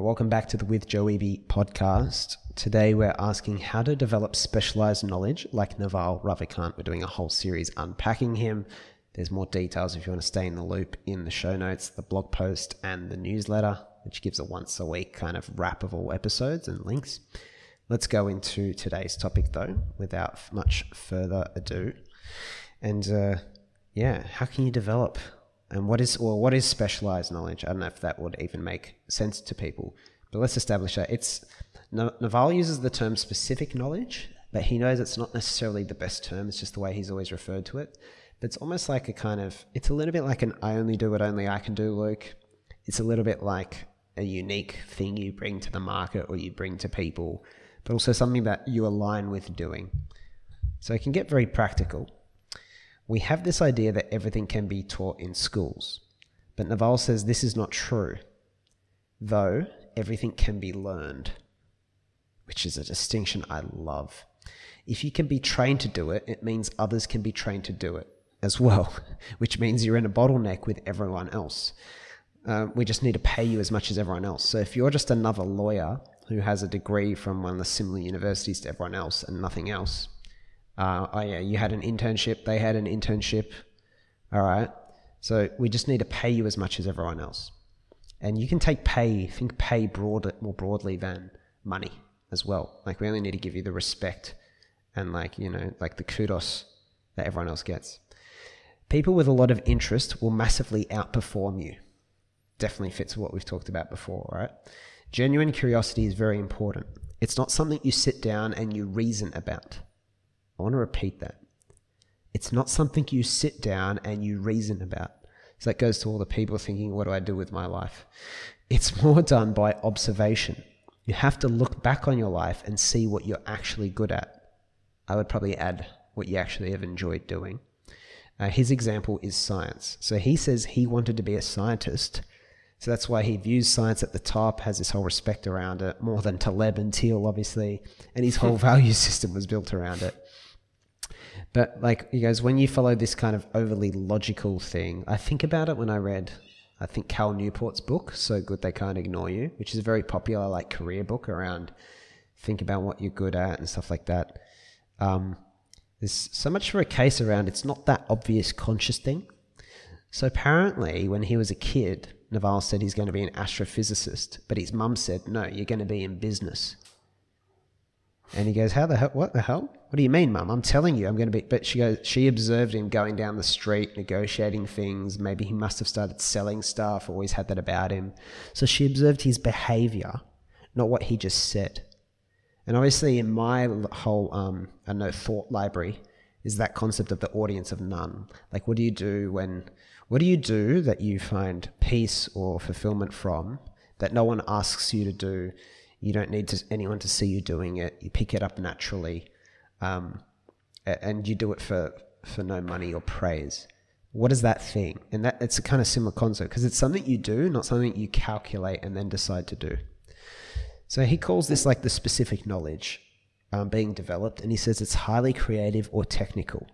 Welcome back to the With Joe Eby podcast. Today we're asking how to develop specialized knowledge like Naval Ravikant. We're doing a whole series unpacking him. There's more details if you want to stay in the loop in the show notes, the blog post and the newsletter, which gives a once a week kind of wrap of all episodes and links. Let's go into today's topic though, without much further ado. And how can you develop and what is specialized knowledge? I don't know if that would even make sense to people, but let's establish that. Naval uses the term specific knowledge, but he knows it's not necessarily the best term. It's just the way he's always referred to it. But it's almost like it's a little bit like an I only do what only I can do, Luke. It's a little bit like a unique thing you bring to the market or you bring to people, but also something that you align with doing. So it can get very practical. We have this idea that everything can be taught in schools, but Naval says this is not true, though everything can be learned, which is a distinction I love. If you can be trained to do it, it means others can be trained to do it as well, which means you're in a bottleneck with everyone else. We just need to pay you as much as everyone else. So if you're just another lawyer who has a degree from one of the similar universities to everyone else and nothing else, you had an internship, they had an internship, all right? So we just need to pay you as much as everyone else. And you can think pay more broadly than money as well. Like, we only need to give you the respect and the kudos that everyone else gets. People with a lot of interest will massively outperform you. Definitely fits what we've talked about before, right? Genuine curiosity is very important. It's not something you sit down and you reason about. I want to repeat that. It's not something you sit down and you reason about. So that goes to all the people thinking, what do I do with my life? It's more done by observation. You have to look back on your life and see what you're actually good at. I would probably add what you actually have enjoyed doing. His example is science. So he says he wanted to be a scientist. So that's why he views science at the top, has this whole respect around it, more than Taleb and Thiel, obviously. And his whole value system was built around it. But he goes, when you follow this kind of overly logical thing, I think about it when I read, I think Cal Newport's book, So Good They Can't Ignore You, which is a very popular career book around think about what you're good at and stuff like that. There's so much for a case around it's not that obvious conscious thing. So apparently when he was a kid, Naval said he's going to be an astrophysicist, but his mum said, no, you're going to be in business. And he goes, what the hell? What do you mean, Mum? I'm telling you, I'm going to be... But she goes, she observed him going down the street, negotiating things. Maybe he must have started selling stuff, always had that about him. So she observed his behavior, not what he just said. And obviously in my whole, thought library is that concept of the audience of none. What do you do that you find peace or fulfillment from that no one asks you to do? You don't need anyone to see you doing it. You pick it up naturally, and you do it for no money or praise. What is that thing? And that it's a kind of similar concept because it's something you do, not something you calculate and then decide to do. So he calls this the specific knowledge being developed, and he says it's highly creative or technical.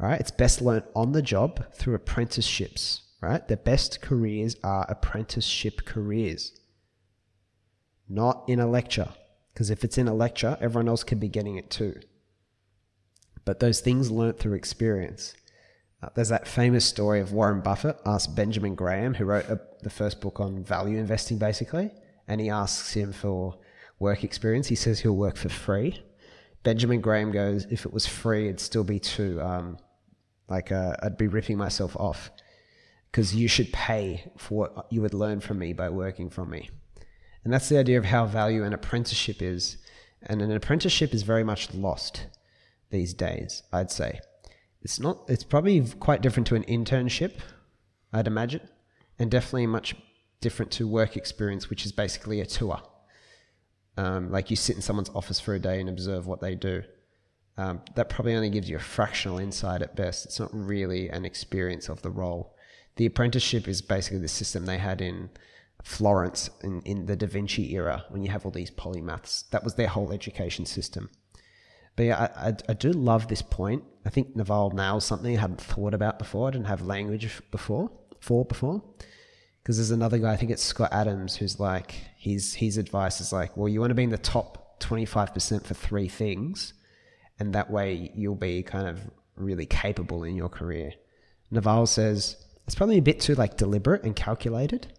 All right, it's best learned on the job through apprenticeships. Right, the best careers are apprenticeship careers. Not in a lecture, because if it's in a lecture, everyone else could be getting it too. But those things learnt through experience. There's that famous story of Warren Buffett asked Benjamin Graham, who wrote the first book on value investing, basically, and he asks him for work experience. He says he'll work for free. Benjamin Graham goes, if it was free, it'd still be too, I'd be ripping myself off, because you should pay for what you would learn from me by working from me. And that's the idea of how value an apprenticeship is. And an apprenticeship is very much lost these days, I'd say. It's probably quite different to an internship, I'd imagine, and definitely much different to work experience, which is basically a tour. You sit in someone's office for a day and observe what they do. That probably only gives you a fractional insight at best. It's not really an experience of the role. The apprenticeship is basically the system they had in Florence in the Da Vinci era, when you have all these polymaths. That was their whole education system. But yeah, I do love this point. I think Naval nails something I hadn't thought about before. I didn't have language before. Because there's another guy, I think it's Scott Adams, who's like, his advice is like, well, you want to be in the top 25% for three things, and that way you'll be kind of really capable in your career. Naval says, it's probably a bit too like deliberate and calculated.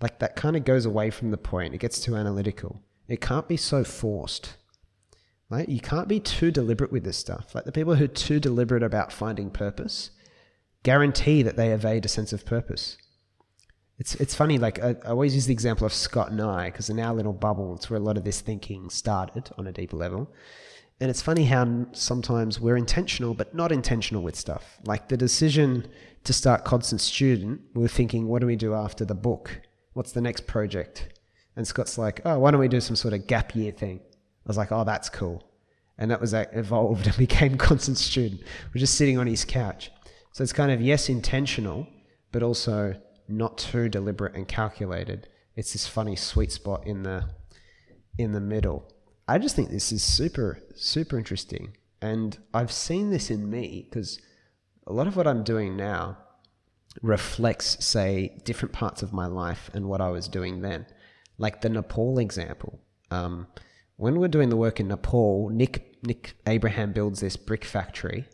Like that kind of goes away from the point. It gets too analytical. It can't be so forced. Like you can't be too deliberate with this stuff. Like the people who are too deliberate about finding purpose guarantee that they evade a sense of purpose. It's funny, like I always use the example of Scott and I, because in our little bubble, it's where a lot of this thinking started on a deeper level. And it's funny how sometimes we're intentional, but not intentional with stuff. Like the decision to start Constant Student, we were thinking, what do we do after the book? What's the next project? And Scott's like, oh, why don't we do some sort of gap year thing? I was like, oh, that's cool. And that was like, evolved and became Constant Student. We're just sitting on his couch. So it's kind of, yes, intentional, but also not too deliberate and calculated. It's this funny sweet spot in the middle. I just think this is super, super interesting. And I've seen this in me because a lot of what I'm doing now reflects, say, different parts of my life and what I was doing then. Like the Nepal example. When we're doing the work in Nepal, Nick Abraham builds this brick factory.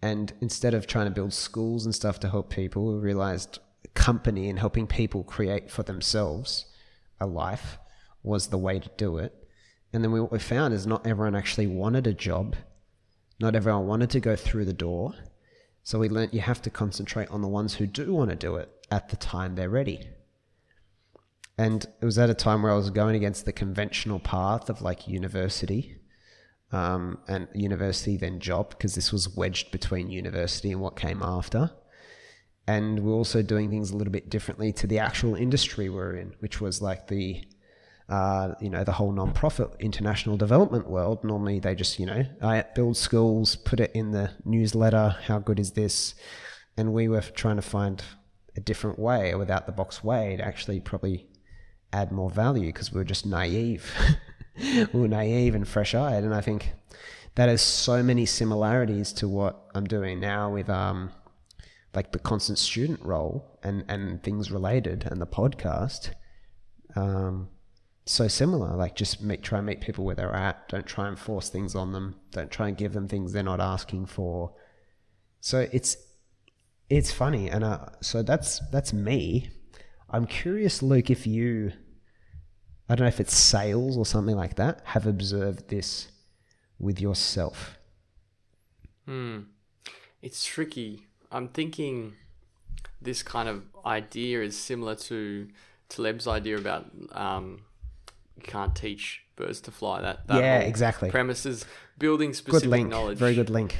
And instead of trying to build schools and stuff to help people, we realized company and helping people create for themselves a life was the way to do it. And then what we found is not everyone actually wanted a job. Not everyone wanted to go through the door. So we learnt you have to concentrate on the ones who do want to do it at the time they're ready. And it was at a time where I was going against the conventional path of like university, and university then job, because this was wedged between university and what came after. And we're also doing things a little bit differently to the actual industry we're in, which was like the whole non-profit international development world. Normally they just, I build schools, put it in the newsletter, how good is this? And we were trying to find a different way, a without the box way, to actually probably add more value, because we were just naive. We were naive and fresh-eyed. And I think that has so many similarities to what I'm doing now with like the Constant Student role and things related and the podcast. So similar, like just try and meet people where they're at. Don't try and force things on them. Don't try and give them things they're not asking for. So it's funny. And so that's me. I'm curious, Luke, if you, I don't know if it's sales or something like that, have observed this with yourself. It's tricky. I'm thinking this kind of idea is similar to Taleb's idea about you can't teach birds to fly. That yeah, exactly. Premises building specific knowledge. Very good link.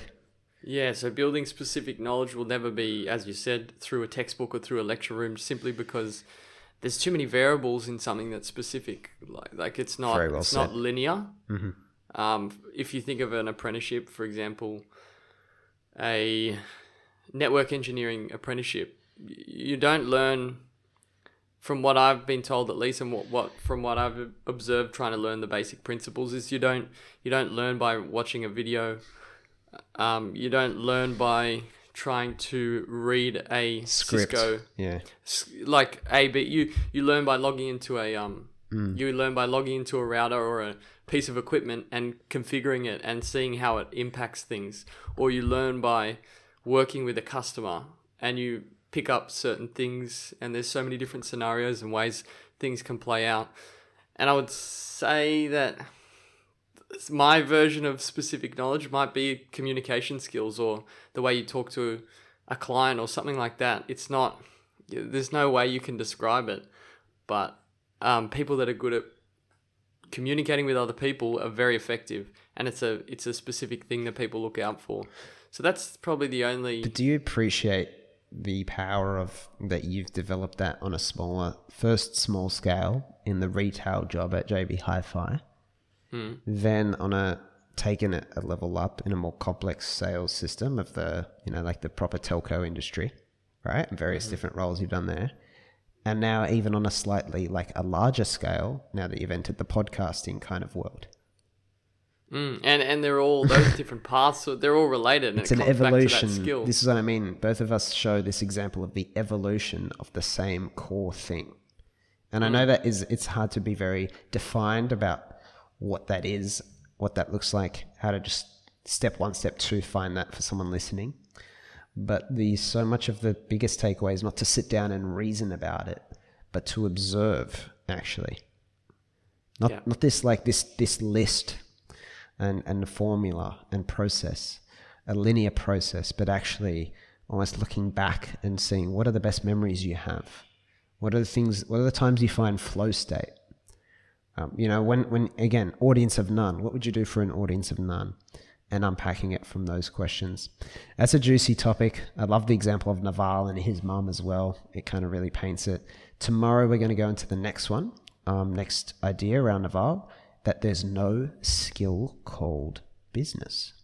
Yeah, so building specific knowledge will never be, as you said, through a textbook or through a lecture room, simply because there's too many variables in something that's specific. Like it's not well it's said. Not linear. Mm-hmm. If you think of an apprenticeship, for example, a network engineering apprenticeship, you don't learn, from what I've been told at least, and from what I've observed trying to learn the basic principles, is you don't learn by watching a video. You don't learn by trying to read a script. Cisco, yeah, like AB. You learn by logging into you learn by logging into a router or a piece of equipment and configuring it and seeing how it impacts things, or you learn by working with a customer and you pick up certain things, and there's so many different scenarios and ways things can play out. And I would say that my version of specific knowledge might be communication skills or the way you talk to a client or something like that. It's not, there's no way you can describe it, but people that are good at communicating with other people are very effective, and it's a specific thing that people look out for. So that's probably the only... But do you appreciate the power of that you've developed that on a small scale in the retail job at JB Hi-Fi, then on taken it a level up in a more complex sales system of the, like the proper telco industry, right? And various different roles you've done there. And now even on a slightly like a larger scale, now that you've entered the podcasting kind of world. And they're all those different paths. So they're all related. And it's an evolution. This is what I mean. Both of us show this example of the evolution of the same core thing. And I know that it's hard to be very defined about what that is, what that looks like, how to just step one, step two, find that for someone listening. But so much of the biggest takeaway is not to sit down and reason about it, but to observe actually. Not this like this list and formula and process, a linear process, but actually almost looking back and seeing what are the best memories you have. What are the times you find flow state? When again, audience of none, what would you do for an audience of none? And unpacking it from those questions. That's a juicy topic. I love the example of Naval and his mum as well. It kind of really paints it. Tomorrow we're going to go into the next one, next idea around Naval, that there's no skill called business.